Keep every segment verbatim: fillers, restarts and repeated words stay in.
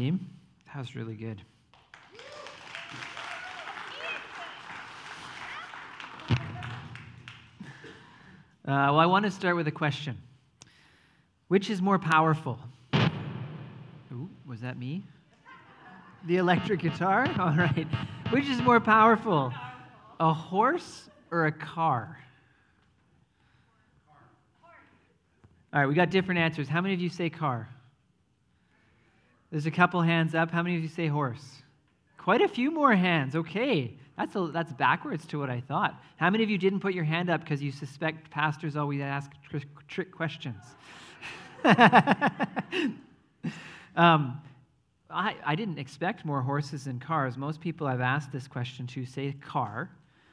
Team, that was really good. Uh, well, I want to start with a question. Which is more powerful? Ooh, was that me? The electric guitar? All right. Which is more powerful, a horse or a car? All right, we got different answers. How many of you say car? There's a couple hands up. How many of you say horse? Quite a few more hands. Okay. That's a, that's backwards to what I thought. How many of you didn't put your hand up because you suspect pastors always ask trick, trick questions? um, I, I didn't expect more horses than cars. Most people I've asked this question to say car.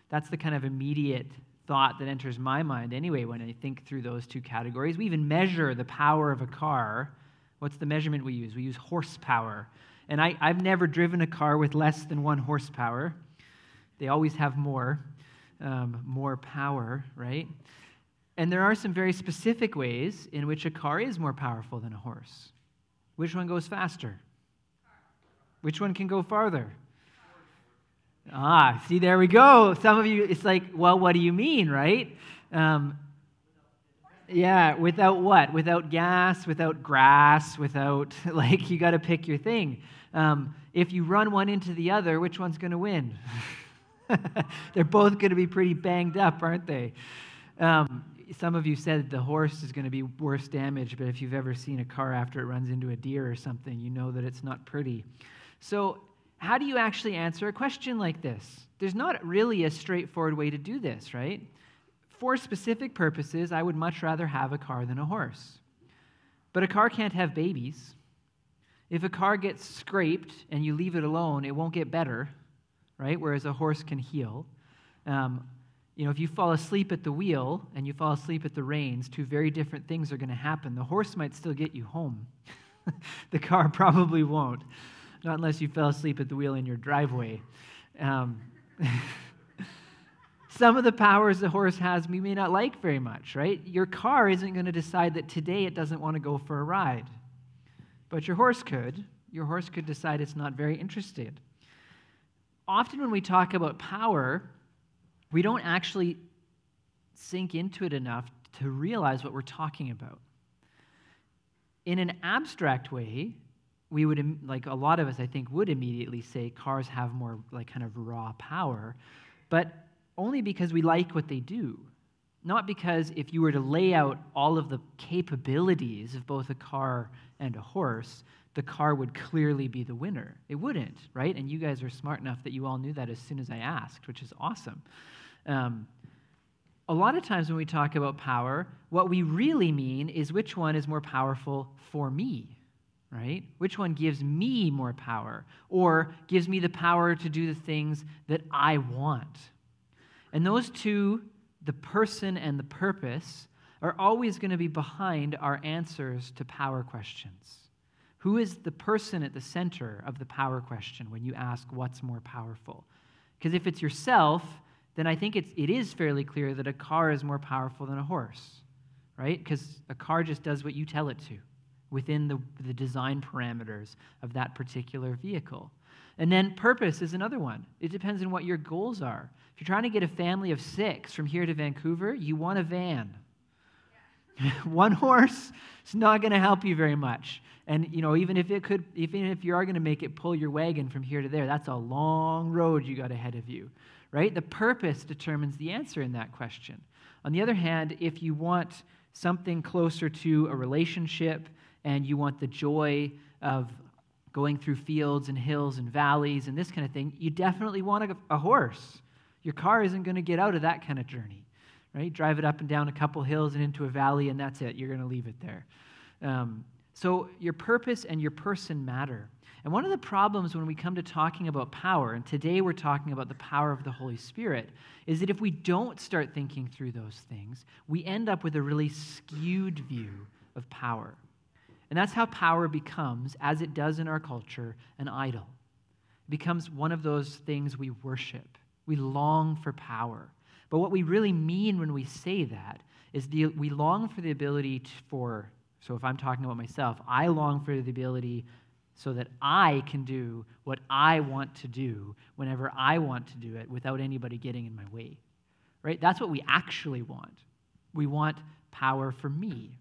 That's the kind of immediate thought that enters my mind anyway when I think through those two categories. We even measure the power of a car. What's the measurement we use? We use horsepower. And I, I've never driven a car with less than one horsepower. They always have more, um, more power, right? And there are some very specific ways in which a car is more powerful than a horse. Which one goes faster? Which one can go farther? Ah, see, there we go. Some of you, it's like, well, what do you mean, right? Um, Yeah, without what? Without gas, without grass, without, like, you got to pick your thing. Um, if you run one into the other, which one's going to win? They're both going to be pretty banged up, aren't they? Um, some of you said the horse is going to be worse damage, but if you've ever seen a car after it runs into a deer or something, you know that it's not pretty. So how do you actually answer a question like this? There's not really a straightforward way to do this, right? For specific purposes, I would much rather have a car than a horse. But a car can't have babies. If a car gets scraped and you leave it alone, it won't get better, right? Whereas a horse can heal. Um, you know, if you fall asleep at the wheel and you fall asleep at the reins, two very different things are going to happen. The horse might still get you home. The car probably won't, not unless you fell asleep at the wheel in your driveway. Um Some of the powers the horse has we may not like very much, right? Your car isn't going to decide that today it doesn't want to go for a ride. But your horse could. Your horse could decide it's not very interested. Often when we talk about power, we don't actually sink into it enough to realize what we're talking about. In an abstract way, we would, like a lot of us I think, would immediately say cars have more like kind of raw power. But only because we like what they do, not because if you were to lay out all of the capabilities of both a car and a horse, the car would clearly be the winner. It wouldn't, right? And you guys are smart enough that you all knew that as soon as I asked, which is awesome. Um, a lot of times when we talk about power, what we really mean is which one is more powerful for me, right? Which one gives me more power or gives me the power to do the things that I want? And those two, the person and the purpose, are always going to be behind our answers to power questions. Who is the person at the center of the power question when you ask what's more powerful? Because if it's yourself, then I think it's, it is fairly clear that a car is more powerful than a horse, right? Because a car just does what you tell it to within the, the design parameters of that particular vehicle. And then purpose is another one. It depends on what your goals are. If you're trying to get a family of six from here to Vancouver, you want a van. Yeah. One horse is not going to help you very much. And you know, even if it could, even if you are going to make it pull your wagon from here to there, that's a long road you got ahead of you, right? The purpose determines the answer in that question. On the other hand, if you want something closer to a relationship and you want the joy of going through fields and hills and valleys and this kind of thing, you definitely want a, a horse. Your car isn't going to get out of that kind of journey, right? Drive it up and down a couple hills and into a valley, and that's it. You're going to leave it there. Um, so your purpose and your person matter. And one of the problems when we come to talking about power, and today we're talking about the power of the Holy Spirit, is that if we don't start thinking through those things, we end up with a really skewed view of power. And that's how power becomes, as it does in our culture, an idol. It becomes one of those things we worship. We long for power. But what we really mean when we say that is the, we long for the ability to, for, so if I'm talking about myself, I long for the ability so that I can do what I want to do whenever I want to do it without anybody getting in my way, right? That's what we actually want. We want power for me,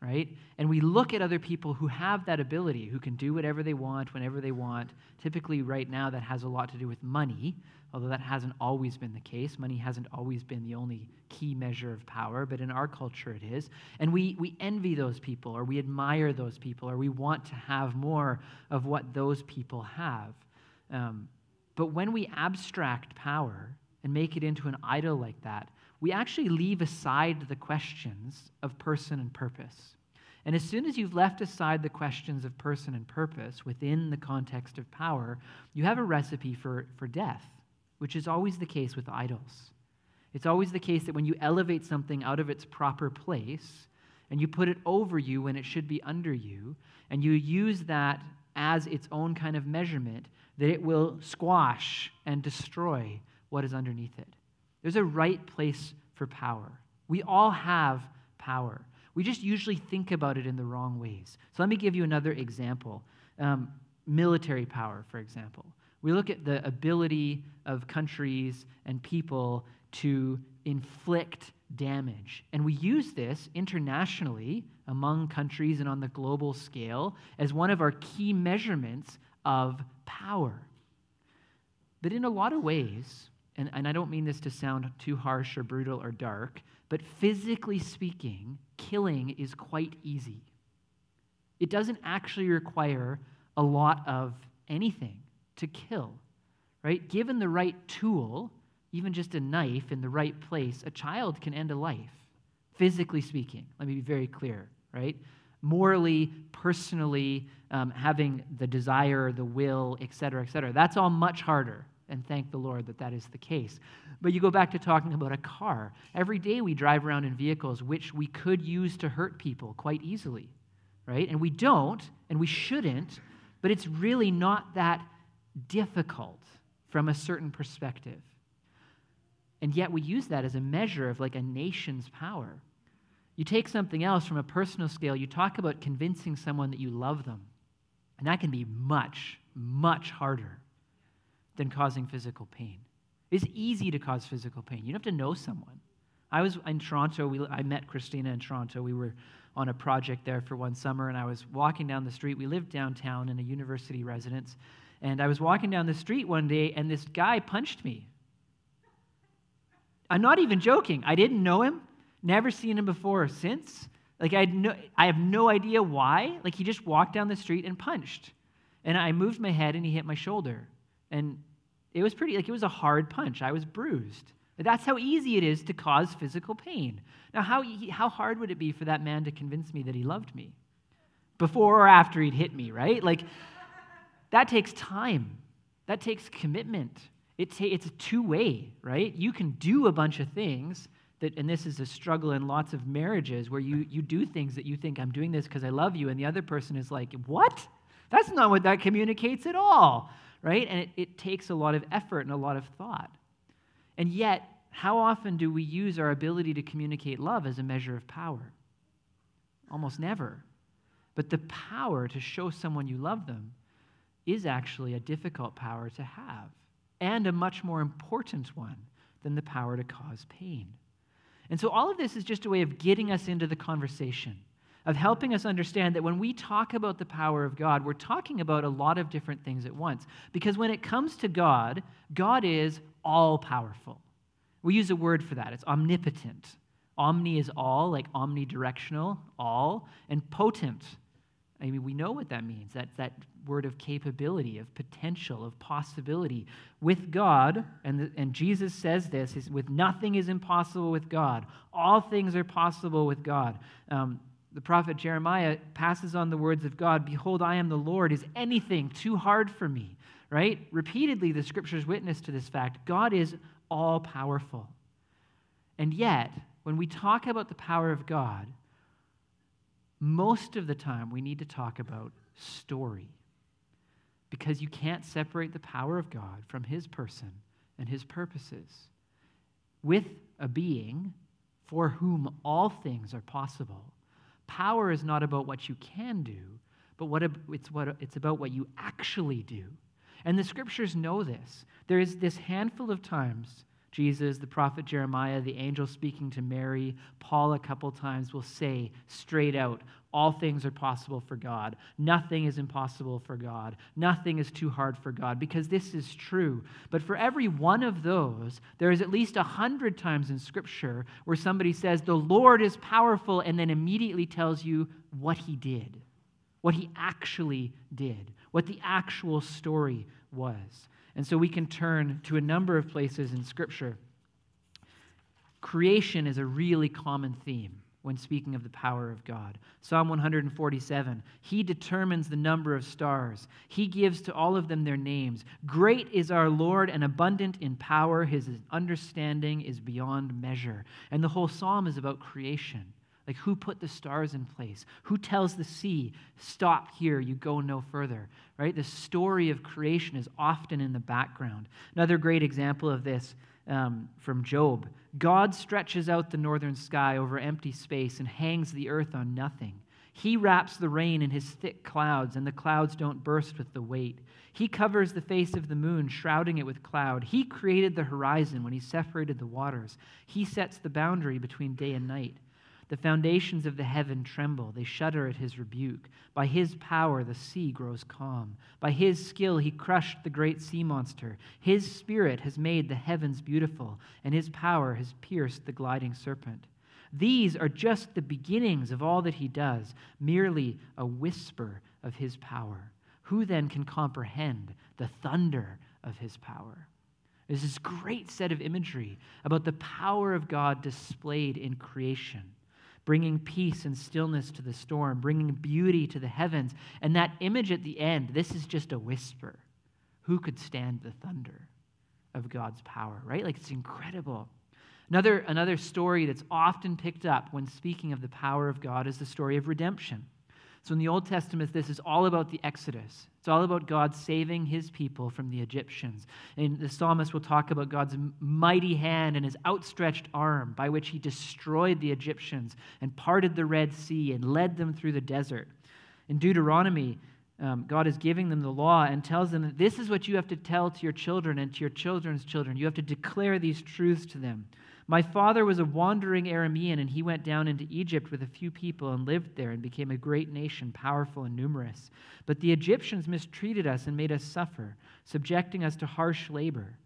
right? And we look at other people who have that ability, who can do whatever they want, whenever they want. Typically right now that has a lot to do with money, although that hasn't always been the case. Money hasn't always been the only key measure of power, but in our culture it is. And we, we envy those people, or we admire those people, or we want to have more of what those people have. Um, but when we abstract power and make it into an idol like that, we actually leave aside the questions of person and purpose. And as soon as you've left aside the questions of person and purpose within the context of power, you have a recipe for, for death, which is always the case with idols. It's always the case that when you elevate something out of its proper place, and you put it over you when it should be under you, and you use that as its own kind of measurement, that it will squash and destroy what is underneath it. There's a right place for power. We all have power. We just usually think about it in the wrong ways. So let me give you another example. Um, military power, for example. We look at the ability of countries and people to inflict damage. And we use this internationally among countries and on the global scale as one of our key measurements of power. But in a lot of ways, and, and I don't mean this to sound too harsh or brutal or dark, but physically speaking, killing is quite easy. It doesn't actually require a lot of anything to kill, right? Given the right tool, even just a knife in the right place, a child can end a life, physically speaking. Let me be very clear, right? Morally, personally, um, having the desire, the will, et cetera, et cetera. That's all much harder. And thank the Lord that that is the case. But you go back to talking about a car. Every day we drive around in vehicles which we could use to hurt people quite easily, right? And we don't, and we shouldn't, but it's really not that difficult from a certain perspective. And yet we use that as a measure of like a nation's power. You take something else from a personal scale, you talk about convincing someone that you love them, and that can be much, much harder than causing physical pain. It's easy to cause physical pain. You don't have to know someone. I was in Toronto. We, I met Christina in Toronto. We were on a project there for one summer, and I was walking down the street. We lived downtown in a university residence, and I was walking down the street one day, and this guy punched me. I'm not even joking. I didn't know him, never seen him before or since. Like I had no, I have no idea why. Like he just walked down the street and punched. And I moved my head, and he hit my shoulder. And it was pretty, like it was a hard punch. I was bruised. But that's how easy it is to cause physical pain. Now, how how hard would it be for that man to convince me that he loved me? Before or after he'd hit me, right? Like, that takes time. That takes commitment. It ta- it's a two-way, right? You can do a bunch of things that, and this is a struggle in lots of marriages where you, you do things that you think, I'm doing this because I love you, and the other person is like, what? That's not what that communicates at all. Right? And it, it takes a lot of effort and a lot of thought. And yet, how often do we use our ability to communicate love as a measure of power? Almost never. But the power to show someone you love them is actually a difficult power to have, and a much more important one than the power to cause pain. And so all of this is just a way of getting us into the conversation, of helping us understand that when we talk about the power of God, we're talking about a lot of different things at once. Because when it comes to God, God is all-powerful. We use a word for that. It's omnipotent. Omni is all, like omnidirectional, all, and potent. I mean, we know what that means. That's that word of capability, of potential, of possibility. With God, and, the, and Jesus says this, is, with nothing is impossible with God. All things are possible with God. Um, The prophet Jeremiah passes on the words of God, behold, I am the Lord, is anything too hard for me, right? Repeatedly, the scriptures witness to this fact. God is all-powerful. And yet, when we talk about the power of God, most of the time we need to talk about story, because you can't separate the power of God from his person and his purposes. With a being for whom all things are possible, power is not about what you can do, but what it's what it's about what you actually do. And the scriptures know this. There is this handful of times Jesus, the prophet Jeremiah, the angel speaking to Mary, Paul a couple times will say straight out, all things are possible for God. Nothing is impossible for God. Nothing is too hard for God, because this is true. But for every one of those, there is at least a hundred times in Scripture where somebody says, the Lord is powerful, and then immediately tells you what he did, what he actually did, what the actual story was. And so we can turn to a number of places in Scripture. Creation is a really common theme when speaking of the power of God. Psalm one forty-seven, he determines the number of stars. He gives to all of them their names. Great is our Lord and abundant in power. His understanding is beyond measure. And the whole psalm is about creation. Like, who put the stars in place? Who tells the sea, stop here, you go no further, right? The story of creation is often in the background. Another great example of this um, from Job. God stretches out the northern sky over empty space and hangs the earth on nothing. He wraps the rain in his thick clouds, and the clouds don't burst with the weight. He covers the face of the moon, shrouding it with cloud. He created the horizon when he separated the waters. He sets the boundary between day and night. The foundations of the heaven tremble. They shudder at his rebuke. By his power, the sea grows calm. By his skill, he crushed the great sea monster. His spirit has made the heavens beautiful, and his power has pierced the gliding serpent. These are just the beginnings of all that he does, merely a whisper of his power. Who then can comprehend the thunder of his power? There's this great set of imagery about the power of God displayed in creation, bringing peace and stillness to the storm, bringing beauty to the heavens. And that image at the end, this is just a whisper. Who could stand the thunder of God's power, right? Like, it's incredible. Another, another story that's often picked up when speaking of the power of God is the story of redemption. So in the Old Testament, this is all about the Exodus. It's all about God saving his people from the Egyptians. And the psalmist will talk about God's mighty hand and his outstretched arm by which he destroyed the Egyptians and parted the Red Sea and led them through the desert. In Deuteronomy, um, God is giving them the law and tells them that this is what you have to tell to your children and to your children's children. You have to declare these truths to them. My father was a wandering Aramean, and he went down into Egypt with a few people and lived there and became a great nation, powerful and numerous. But the Egyptians mistreated us and made us suffer, subjecting us to harsh labor.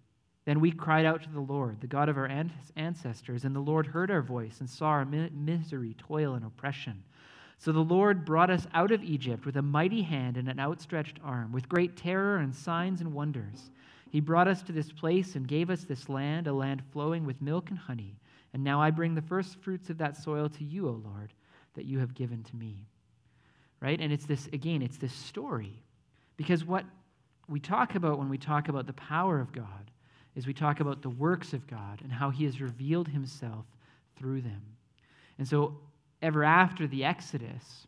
Then we cried out to the Lord, the God of our ancestors, and the Lord heard our voice and saw our misery, toil, and oppression. So the Lord brought us out of Egypt with a mighty hand and an outstretched arm, with great terror and signs and wonders. He brought us to this place and gave us this land, a land flowing with milk and honey. And now I bring the first fruits of that soil to you, O Lord, that you have given to me. Right? And it's this, again, it's this story. Because what we talk about when we talk about the power of God is we talk about the works of God and how he has revealed himself through them. And so ever after the Exodus,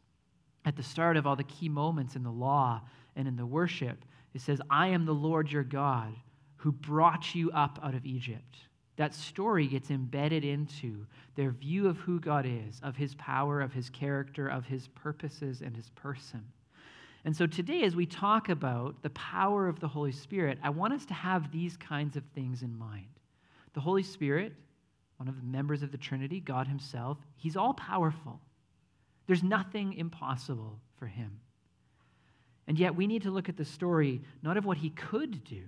at the start of all the key moments in the law and in the worship, it says, I am the Lord your God who brought you up out of Egypt. That story gets embedded into their view of who God is, of his power, of his character, of his purposes, and his person. And so today, as we talk about the power of the Holy Spirit, I want us to have these kinds of things in mind. The Holy Spirit, one of the members of the Trinity, God himself, he's all-powerful. There's nothing impossible for him. And yet we need to look at the story not of what he could do,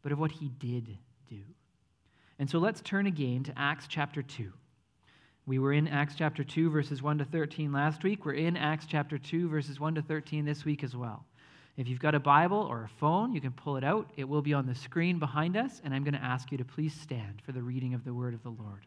but of what he did do. And so let's turn again to Acts chapter two. We were in Acts chapter two, verses one to thirteen last week. We're in Acts chapter two, verses one to thirteen this week as well. If you've got a Bible or a phone, you can pull it out. It will be on the screen behind us, and I'm going to ask you to please stand for the reading of the word of the Lord.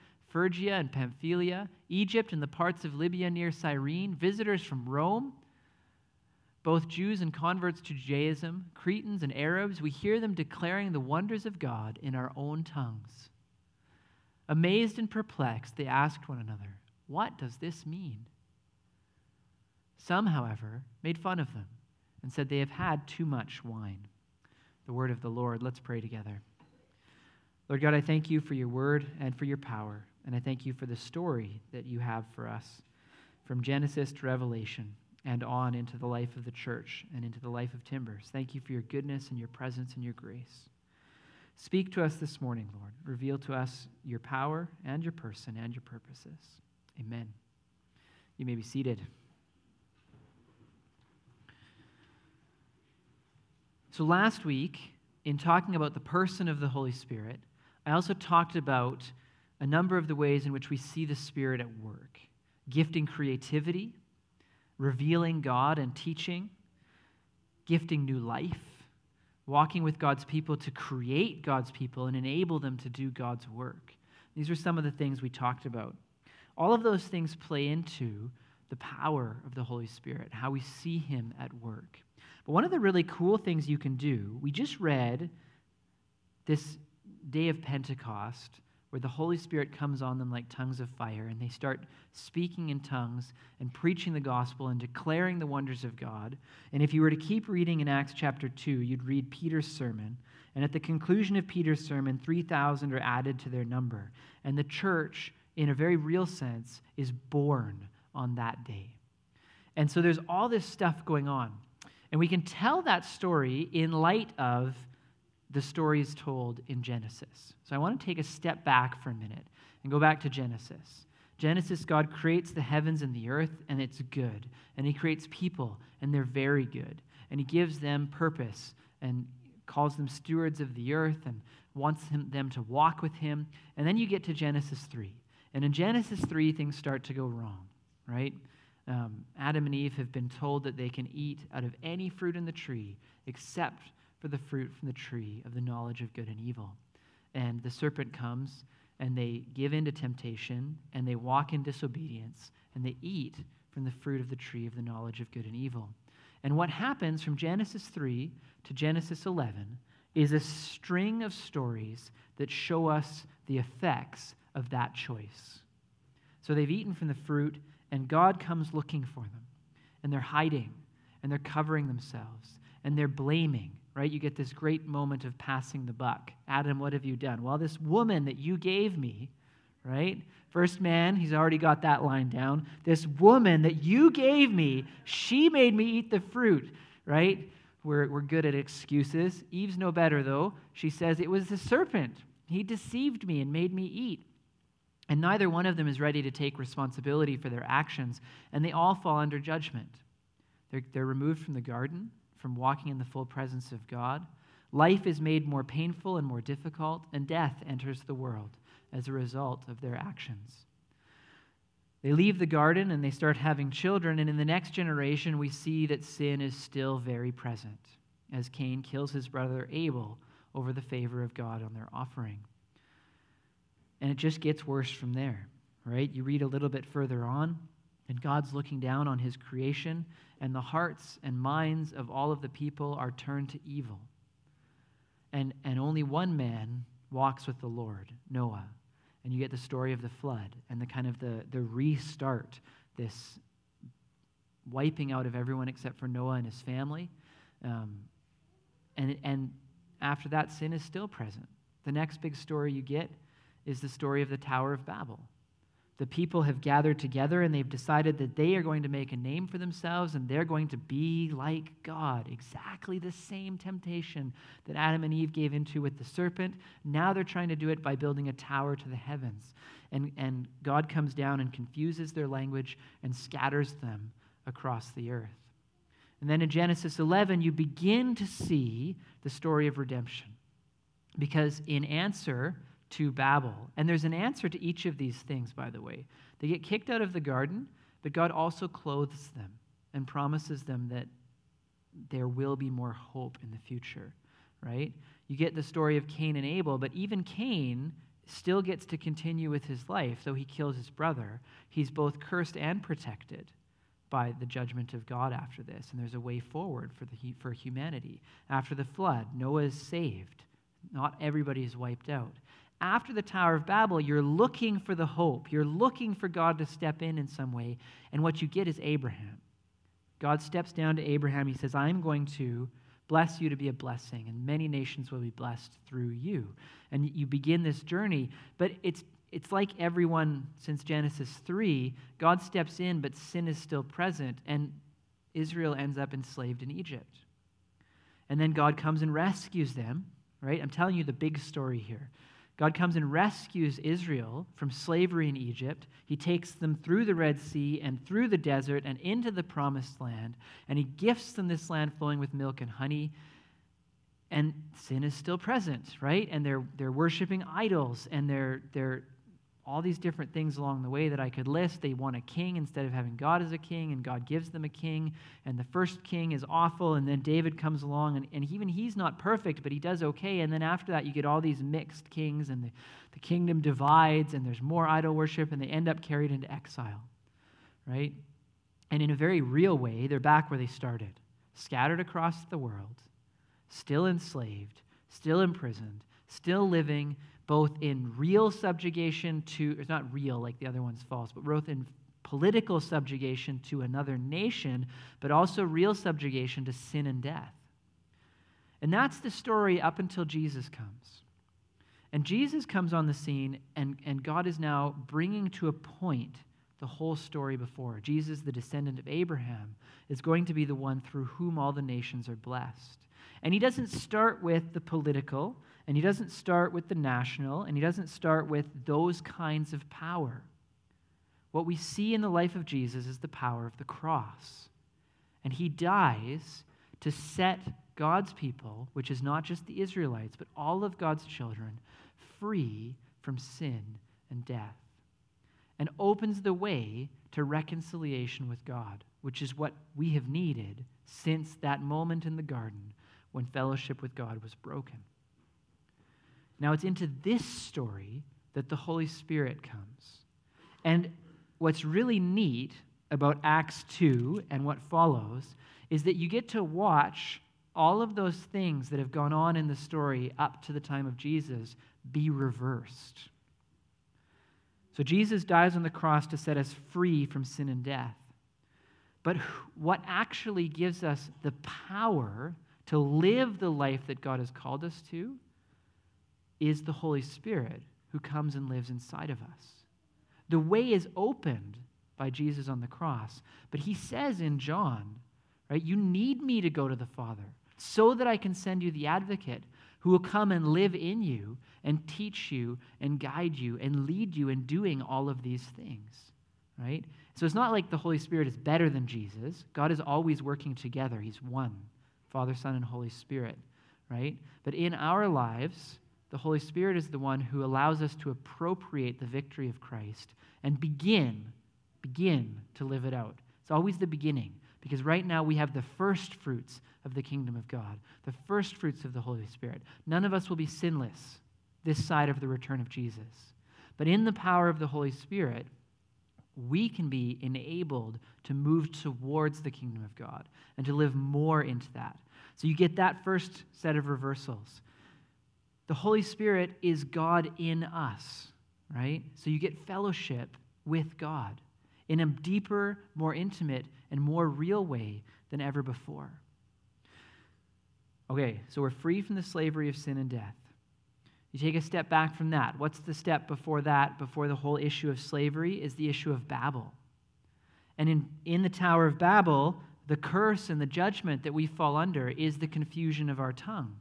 Phrygia and Pamphylia, Egypt and the parts of Libya near Cyrene, visitors from Rome, both Jews and converts to Judaism, Cretans and Arabs, we hear them declaring the wonders of God in our own tongues." Amazed and perplexed, they asked one another, "What does this mean?" Some, however, made fun of them and said they have had too much wine. The word of the Lord. Let's pray together. Lord God, I thank you for your word and for your power, and I thank you for the story that you have for us from Genesis to Revelation and on into the life of the church and into the life of Timbers. Thank you for your goodness and your presence and your grace. Speak to us this morning, Lord. Reveal to us your power and your person and your purposes. Amen. You may be seated. So last week, in talking about the person of the Holy Spirit, I also talked about a number of the ways in which we see the Spirit at work, gifting creativity, revealing God and teaching, gifting new life, walking with God's people to create God's people and enable them to do God's work. These are some of the things we talked about. All of those things play into the power of the Holy Spirit, how we see him at work. But one of the really cool things you can do, we just read this day of Pentecost where the Holy Spirit comes on them like tongues of fire, and they start speaking in tongues and preaching the gospel and declaring the wonders of God. And if you were to keep reading in Acts chapter two, you'd read Peter's sermon. And at the conclusion of Peter's sermon, three thousand are added to their number. And the church, in a very real sense, is born on that day. And so there's all this stuff going on. And we can tell that story in light of the stories told in Genesis. So I want to take a step back for a minute and go back to Genesis. Genesis, God creates the heavens and the earth, and it's good. And he creates people, and they're very good. And he gives them purpose and calls them stewards of the earth and wants them to walk with him. And then you get to Genesis three. And in Genesis three, things start to go wrong, right? Um, Adam and Eve have been told that they can eat out of any fruit in the tree except for the fruit from the tree of the knowledge of good and evil. And the serpent comes, and they give in to temptation, and they walk in disobedience, and they eat from the fruit of the tree of the knowledge of good and evil. And what happens from Genesis three to Genesis eleven is a string of stories that show us the effects of that choice. So they've eaten from the fruit, and God comes looking for them, and they're hiding, and they're covering themselves, and they're blaming, right? You get this great moment of passing the buck. Adam, what have you done? Well, this woman that you gave me, right? First man, he's already got that line down. This woman that you gave me, she made me eat the fruit, right? We're, we're good at excuses. Eve's no better, though. She says, it was the serpent. He deceived me and made me eat. And neither one of them is ready to take responsibility for their actions, and they all fall under judgment. They're, they're removed from the garden, from walking in the full presence of God. Life is made more painful and more difficult, and death enters the world as a result of their actions. They leave the garden, and they start having children, and in the next generation, we see that sin is still very present, as Cain kills his brother Abel over the favor of God on their offering. And it just gets worse from there, right? You read a little bit further on, and God's looking down on his creation, and the hearts and minds of all of the people are turned to evil. And, and only one man walks with the Lord, Noah. And you get the story of the flood and the kind of the, the restart, this wiping out of everyone except for Noah and his family. Um, and, and after that, sin is still present. The next big story you get is the story of the Tower of Babel. The people have gathered together and they've decided that they are going to make a name for themselves and they're going to be like God. Exactly the same temptation that Adam and Eve gave into with the serpent. Now they're trying to do it by building a tower to the heavens. And, and God comes down and confuses their language and scatters them across the earth. And then in Genesis eleven, you begin to see the story of redemption. Because in answer to Babel, and there's an answer to each of these things, by the way. They get kicked out of the garden, but God also clothes them and promises them that there will be more hope in the future, right? You get the story of Cain and Abel, but even Cain still gets to continue with his life, though he kills his brother. He's both cursed and protected by the judgment of God after this, and there's a way forward for the for humanity. After the flood, Noah is saved. Not everybody is wiped out. After the Tower of Babel, you're looking for the hope. You're looking for God to step in in some way, and what you get is Abraham. God steps down to Abraham. He says, I'm going to bless you to be a blessing, and many nations will be blessed through you. And you begin this journey, but it's It's like everyone since Genesis three, God steps in, but sin is still present, and Israel ends up enslaved in Egypt. And then God comes and rescues them, right? I'm telling you the big story here. God comes and rescues Israel from slavery in Egypt. He takes them through the Red Sea and through the desert and into the Promised Land, and he gifts them this land flowing with milk and honey. And sin is still present, right? And they're they're worshiping idols, and they're they're all these different things along the way that I could list. They want a king instead of having God as a king, and God gives them a king, and the first king is awful, and then David comes along, and, and even he's not perfect, but he does okay, and then after that you get all these mixed kings, and the, the kingdom divides, and there's more idol worship, and they end up carried into exile, right? And in a very real way, they're back where they started, scattered across the world, still enslaved, still imprisoned, still living both in real subjugation to, it's not real like the other one's false, but both in political subjugation to another nation, but also real subjugation to sin and death. And that's the story up until Jesus comes. And Jesus comes on the scene, and, and God is now bringing to a point the whole story before. Jesus, the descendant of Abraham, is going to be the one through whom all the nations are blessed. And he doesn't start with the political, and he doesn't start with the national, and he doesn't start with those kinds of power. What we see in the life of Jesus is the power of the cross. And he dies to set God's people, which is not just the Israelites, but all of God's children, free from sin and death, and opens the way to reconciliation with God, which is what we have needed since that moment in the garden when fellowship with God was broken. Now, it's into this story that the Holy Spirit comes. And what's really neat about Acts two and what follows is that you get to watch all of those things that have gone on in the story up to the time of Jesus be reversed. So Jesus dies on the cross to set us free from sin and death. But what actually gives us the power to live the life that God has called us to is the Holy Spirit who comes and lives inside of us. The way is opened by Jesus on the cross, but he says in John, right, you need me to go to the Father so that I can send you the advocate who will come and live in you and teach you and guide you and lead you in doing all of these things, right? So it's not like the Holy Spirit is better than Jesus. God is always working together. He's one, Father, Son, and Holy Spirit, right? But in our lives, the Holy Spirit is the one who allows us to appropriate the victory of Christ and begin, begin to live it out. It's always the beginning, because right now we have the first fruits of the kingdom of God, the first fruits of the Holy Spirit. None of us will be sinless this side of the return of Jesus. But in the power of the Holy Spirit, we can be enabled to move towards the kingdom of God and to live more into that. So you get that first set of reversals. The Holy Spirit is God in us, right? So you get fellowship with God in a deeper, more intimate, and more real way than ever before. Okay, so we're free from the slavery of sin and death. You take a step back from that. What's the step before that, before the whole issue of slavery, is the issue of Babel. And in, in the Tower of Babel, the curse and the judgment that we fall under is the confusion of our tongue,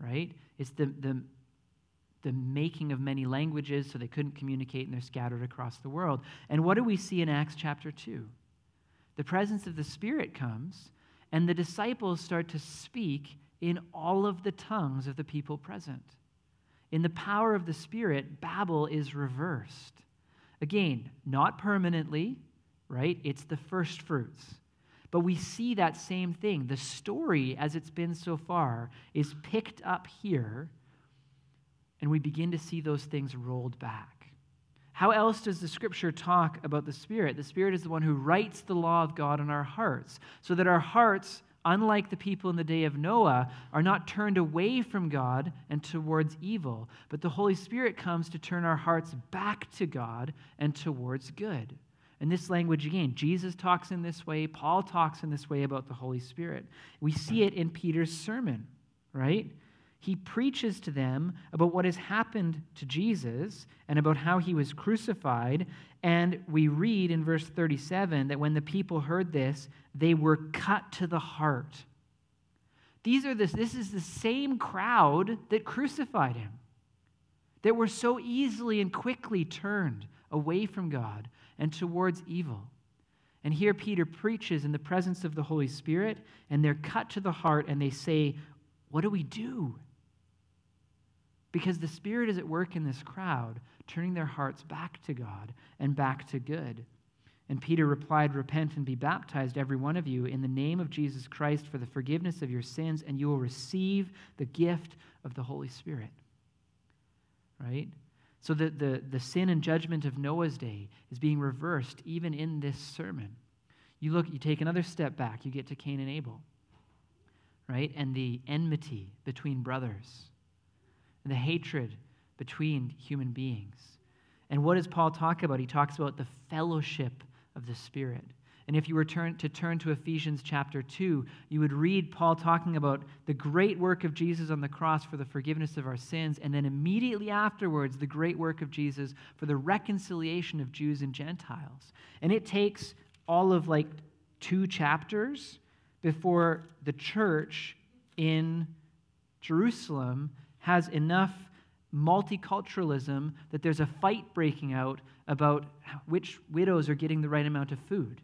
right? It's the, the, the making of many languages so they couldn't communicate and they're scattered across the world. And what do we see in Acts chapter two? The presence of the Spirit comes and the disciples start to speak in all of the tongues of the people present. In the power of the Spirit, Babel is reversed. Again, not permanently, right? It's the first fruits. But we see that same thing. The story, as it's been so far, is picked up here, and we begin to see those things rolled back. How else does the Scripture talk about the Spirit? The Spirit is the one who writes the law of God on our hearts, so that our hearts, unlike the people in the day of Noah, are not turned away from God and towards evil, but the Holy Spirit comes to turn our hearts back to God and towards good. And this language, again, Jesus talks in this way, Paul talks in this way about the Holy Spirit. We see it in Peter's sermon, right? He preaches to them about what has happened to Jesus and about how he was crucified. And we read in verse thirty-seven that when the people heard this, they were cut to the heart. These are this, this is the same crowd that crucified him, that were so easily and quickly turned away from God and towards evil. And here Peter preaches in the presence of the Holy Spirit, and they're cut to the heart, and they say, "What do we do?" Because the Spirit is at work in this crowd, turning their hearts back to God and back to good. And Peter replied, "Repent and be baptized, every one of you, in the name of Jesus Christ for the forgiveness of your sins, and you will receive the gift of the Holy Spirit." Right? So that the, the sin and judgment of Noah's day is being reversed even in this sermon. You look, you take another step back, you get to Cain and Abel, right? And the enmity between brothers, and the hatred between human beings. And what does Paul talk about? He talks about the fellowship of the Spirit. And if you were turn, to turn to Ephesians chapter two, you would read Paul talking about the great work of Jesus on the cross for the forgiveness of our sins, and then immediately afterwards, the great work of Jesus for the reconciliation of Jews and Gentiles. And it takes all of like two chapters before the church in Jerusalem has enough multiculturalism that there's a fight breaking out about which widows are getting the right amount of food,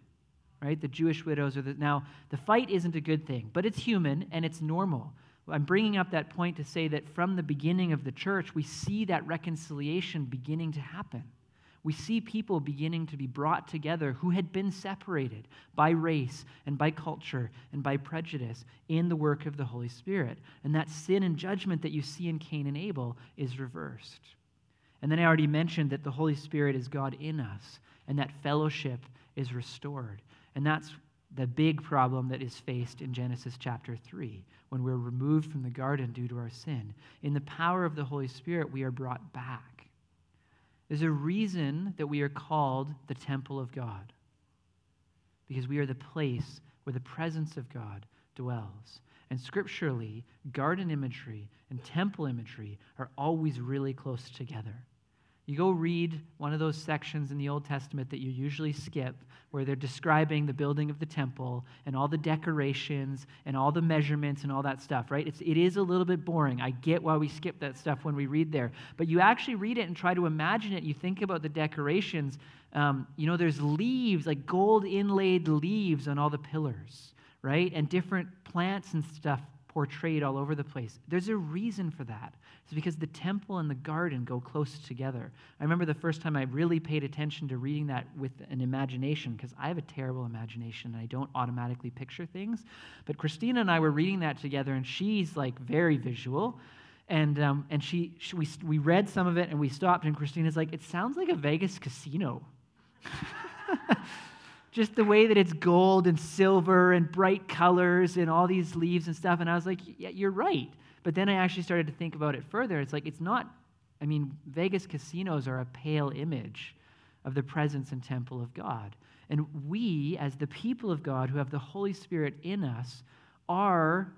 right? The Jewish widows are the... Now, the fight isn't a good thing, but it's human and it's normal. I'm bringing up that point to say that from the beginning of the church, we see that reconciliation beginning to happen. We see people beginning to be brought together who had been separated by race and by culture and by prejudice in the work of the Holy Spirit. And that sin and judgment that you see in Cain and Abel is reversed. And then I already mentioned that the Holy Spirit is God in us, and that fellowship is restored. And that's the big problem that is faced in Genesis chapter three, when we're removed from the garden due to our sin. In the power of the Holy Spirit, we are brought back. There's a reason that we are called the temple of God, because we are the place where the presence of God dwells. And scripturally, garden imagery and temple imagery are always really close together. You go read one of those sections in the Old Testament that you usually skip, where they're describing the building of the temple and all the decorations and all the measurements and all that stuff, right? It's, it is a little bit boring. I get why we skip that stuff when we read there. But you actually read it and try to imagine it. You think about the decorations. Um, you know, there's leaves, like gold inlaid leaves on all the pillars, right? And different plants and stuff portrayed all over the place. There's a reason for that. It's because the temple and the garden go close together. I remember the first time I really paid attention to reading that with an imagination, because I have a terrible imagination and I don't automatically picture things. But Christina and I were reading that together, and she's like very visual. And um, and she, she we we read some of it and we stopped, and Christina's like, "It sounds like a Vegas casino." Just the way that it's gold and silver and bright colors and all these leaves and stuff. And I was like, yeah, you're right. But then I actually started to think about it further. It's like, it's not, I mean, Vegas casinos are a pale image of the presence and temple of God. And we, as the people of God who have the Holy Spirit in us, are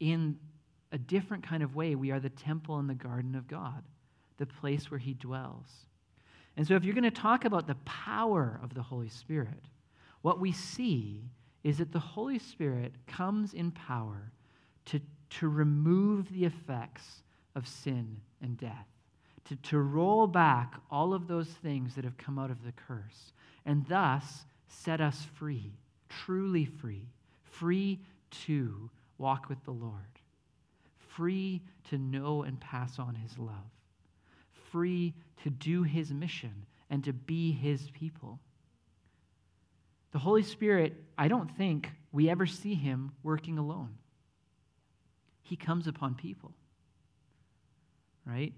in a different kind of way, we are the temple and the garden of God, the place where he dwells. And so if you're going to talk about the power of the Holy Spirit, what we see is that the Holy Spirit comes in power to, to remove the effects of sin and death, to, to roll back all of those things that have come out of the curse, and thus set us free, truly free, free to walk with the Lord, free to know and pass on his love, free to do his mission and to be his people. The Holy Spirit, I don't think we ever see him working alone. He comes upon people, right?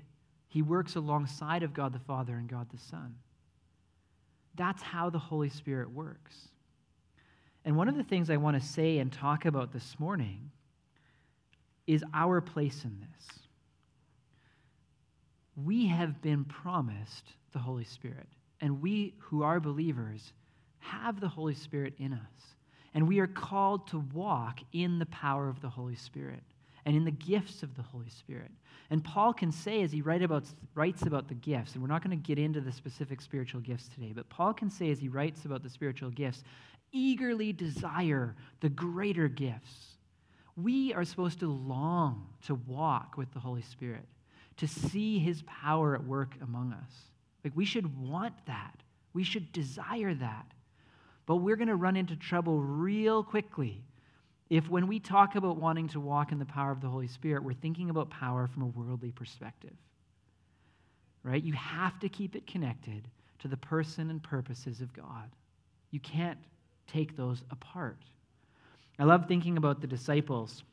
He works alongside of God the Father and God the Son. That's how the Holy Spirit works. And one of the things I want to say and talk about this morning is our place in this. We have been promised the Holy Spirit, and we who are believers have the Holy Spirit in us, and we are called to walk in the power of the Holy Spirit and in the gifts of the Holy Spirit. And Paul can say, as he write about, writes about the gifts, and we're not going to get into the specific spiritual gifts today, but Paul can say, as he writes about the spiritual gifts, eagerly desire the greater gifts. We are supposed to long to walk with the Holy Spirit, to see his power at work among us. Like, we should want that. We should desire that. But we're going to run into trouble real quickly if, when we talk about wanting to walk in the power of the Holy Spirit, we're thinking about power from a worldly perspective, right? You have to keep it connected to the person and purposes of God. You can't take those apart. I love thinking about the disciples.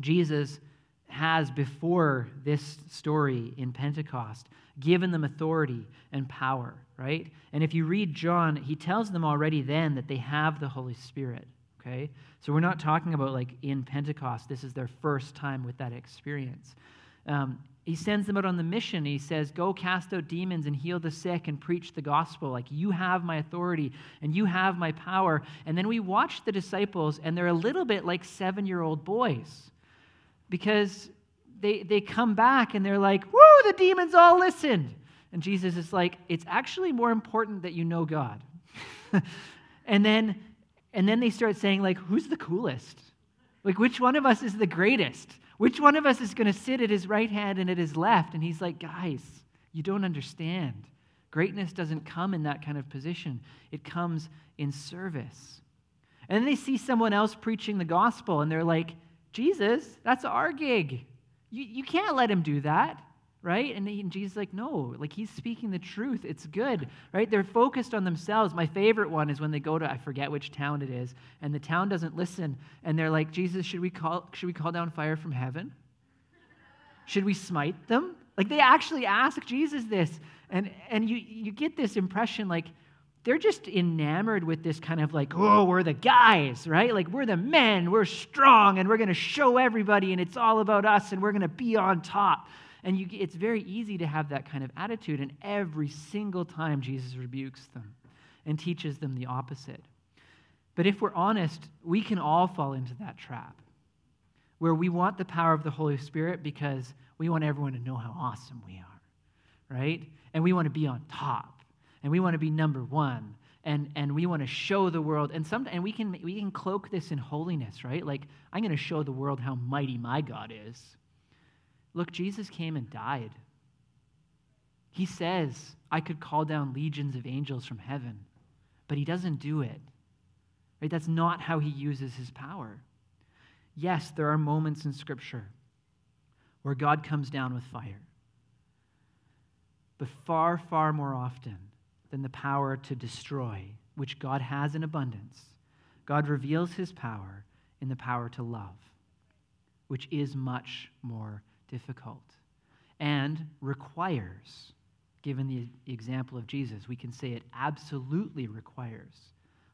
Jesus has, before this story in Pentecost, given them authority and power, right? And if you read John, he tells them already then that they have the Holy Spirit, okay? So we're not talking about, like, in Pentecost, this is their first time with that experience. Um, he sends them out on the mission. He says, go cast out demons and heal the sick and preach the gospel. Like, you have my authority and you have my power. And then we watch the disciples, and they're a little bit like seven-year-old boys, because they they come back and they're like, woo, the demons all listened. And Jesus is like, it's actually more important that you know God. and then and then they start saying, like, who's the coolest? Like, which one of us is the greatest? Which one of us is going to sit at his right hand and at his left? And he's like, guys, you don't understand. Greatness doesn't come in that kind of position. It comes in service. And then they see someone else preaching the gospel, and they're like, Jesus, that's our gig. You, you can't let him do that, right? And, he, and Jesus is like, no, like, he's speaking the truth. It's good, right? They're focused on themselves. My favorite one is when they go to, I forget which town it is, and the town doesn't listen, and they're like, Jesus, should we call, should we call down fire from heaven? Should we smite them? Like, they actually ask Jesus this, and, and you, you get this impression, like, they're just enamored with this kind of, like, oh, we're the guys, right? Like, we're the men, we're strong, and we're going to show everybody, and it's all about us, and we're going to be on top. And you, it's very easy to have that kind of attitude, and every single time Jesus rebukes them and teaches them the opposite. But if we're honest, we can all fall into that trap where we want the power of the Holy Spirit because we want everyone to know how awesome we are, right? And we want to be on top. And we want to be number one, and, and we want to show the world. And some, and we can we can cloak this in holiness, right? Like, I'm going to show the world how mighty my God is. Look, Jesus came and died. He says, I could call down legions of angels from heaven, but he doesn't do it, right? That's not how he uses his power. Yes, there are moments in Scripture where God comes down with fire, but far, far more often than the power to destroy, which God has in abundance, God reveals his power in the power to love, which is much more difficult and requires, given the example of Jesus, we can say it absolutely requires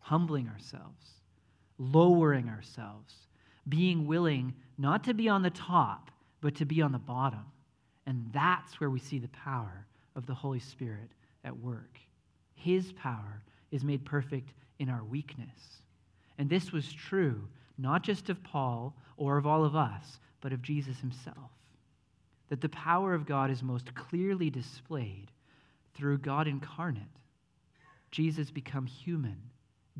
humbling ourselves, lowering ourselves, being willing not to be on the top, but to be on the bottom. And that's where we see the power of the Holy Spirit at work. His power is made perfect in our weakness. And this was true not just of Paul or of all of us, but of Jesus himself. That the power of God is most clearly displayed through God incarnate, Jesus become human,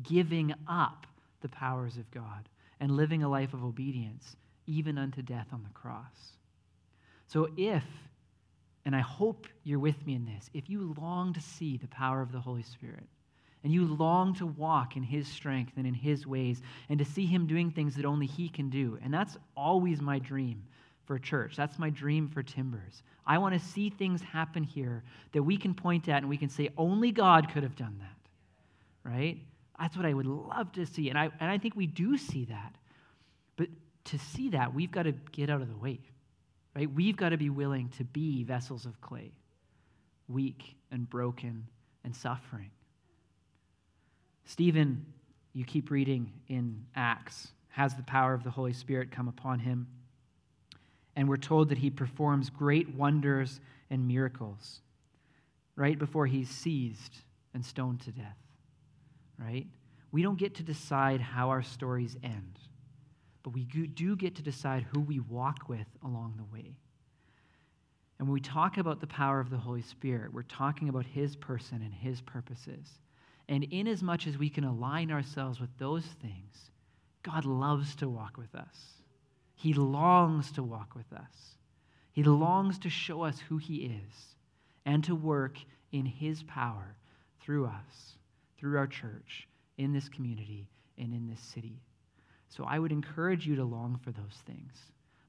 giving up the powers of God and living a life of obedience, even unto death on the cross. So if, and I hope you're with me in this, if you long to see the power of the Holy Spirit, and you long to walk in his strength and in his ways, and to see him doing things that only he can do, and that's always my dream for a church. That's my dream for Timbers. I want to see things happen here that we can point at and we can say, only God could have done that, right? That's what I would love to see, and I and I think we do see that. But to see that, we've got to get out of the way, right? We've got to be willing to be vessels of clay, weak and broken and suffering. Stephen, you keep reading in Acts, has the power of the Holy Spirit come upon him, and we're told that he performs great wonders and miracles right before he's seized and stoned to death, right? We don't get to decide how our stories end, but we do get to decide who we walk with along the way. And when we talk about the power of the Holy Spirit, we're talking about his person and his purposes. And in as much as we can align ourselves with those things, God loves to walk with us. He longs to walk with us. He longs to show us who he is and to work in his power through us, through our church, in this community, and in this city. So I would encourage you to long for those things.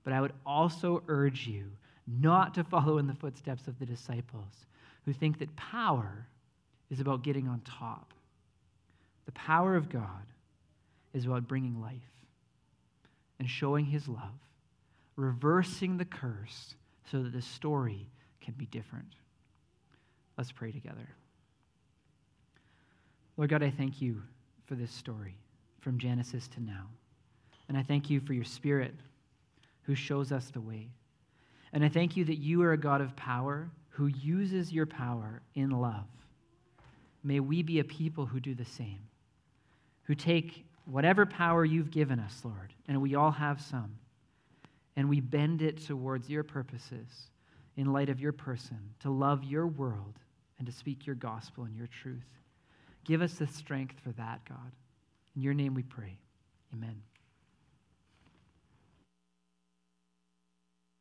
But I would also urge you not to follow in the footsteps of the disciples who think that power is about getting on top. The power of God is about bringing life and showing his love, reversing the curse so that the story can be different. Let's pray together. Lord God, I thank you for this story from Genesis to now. And I thank you for your Spirit who shows us the way. And I thank you that you are a God of power who uses your power in love. May we be a people who do the same, who take whatever power you've given us, Lord, and we all have some, and we bend it towards your purposes in light of your person, to love your world and to speak your gospel and your truth. Give us the strength for that, God. In your name we pray. Amen.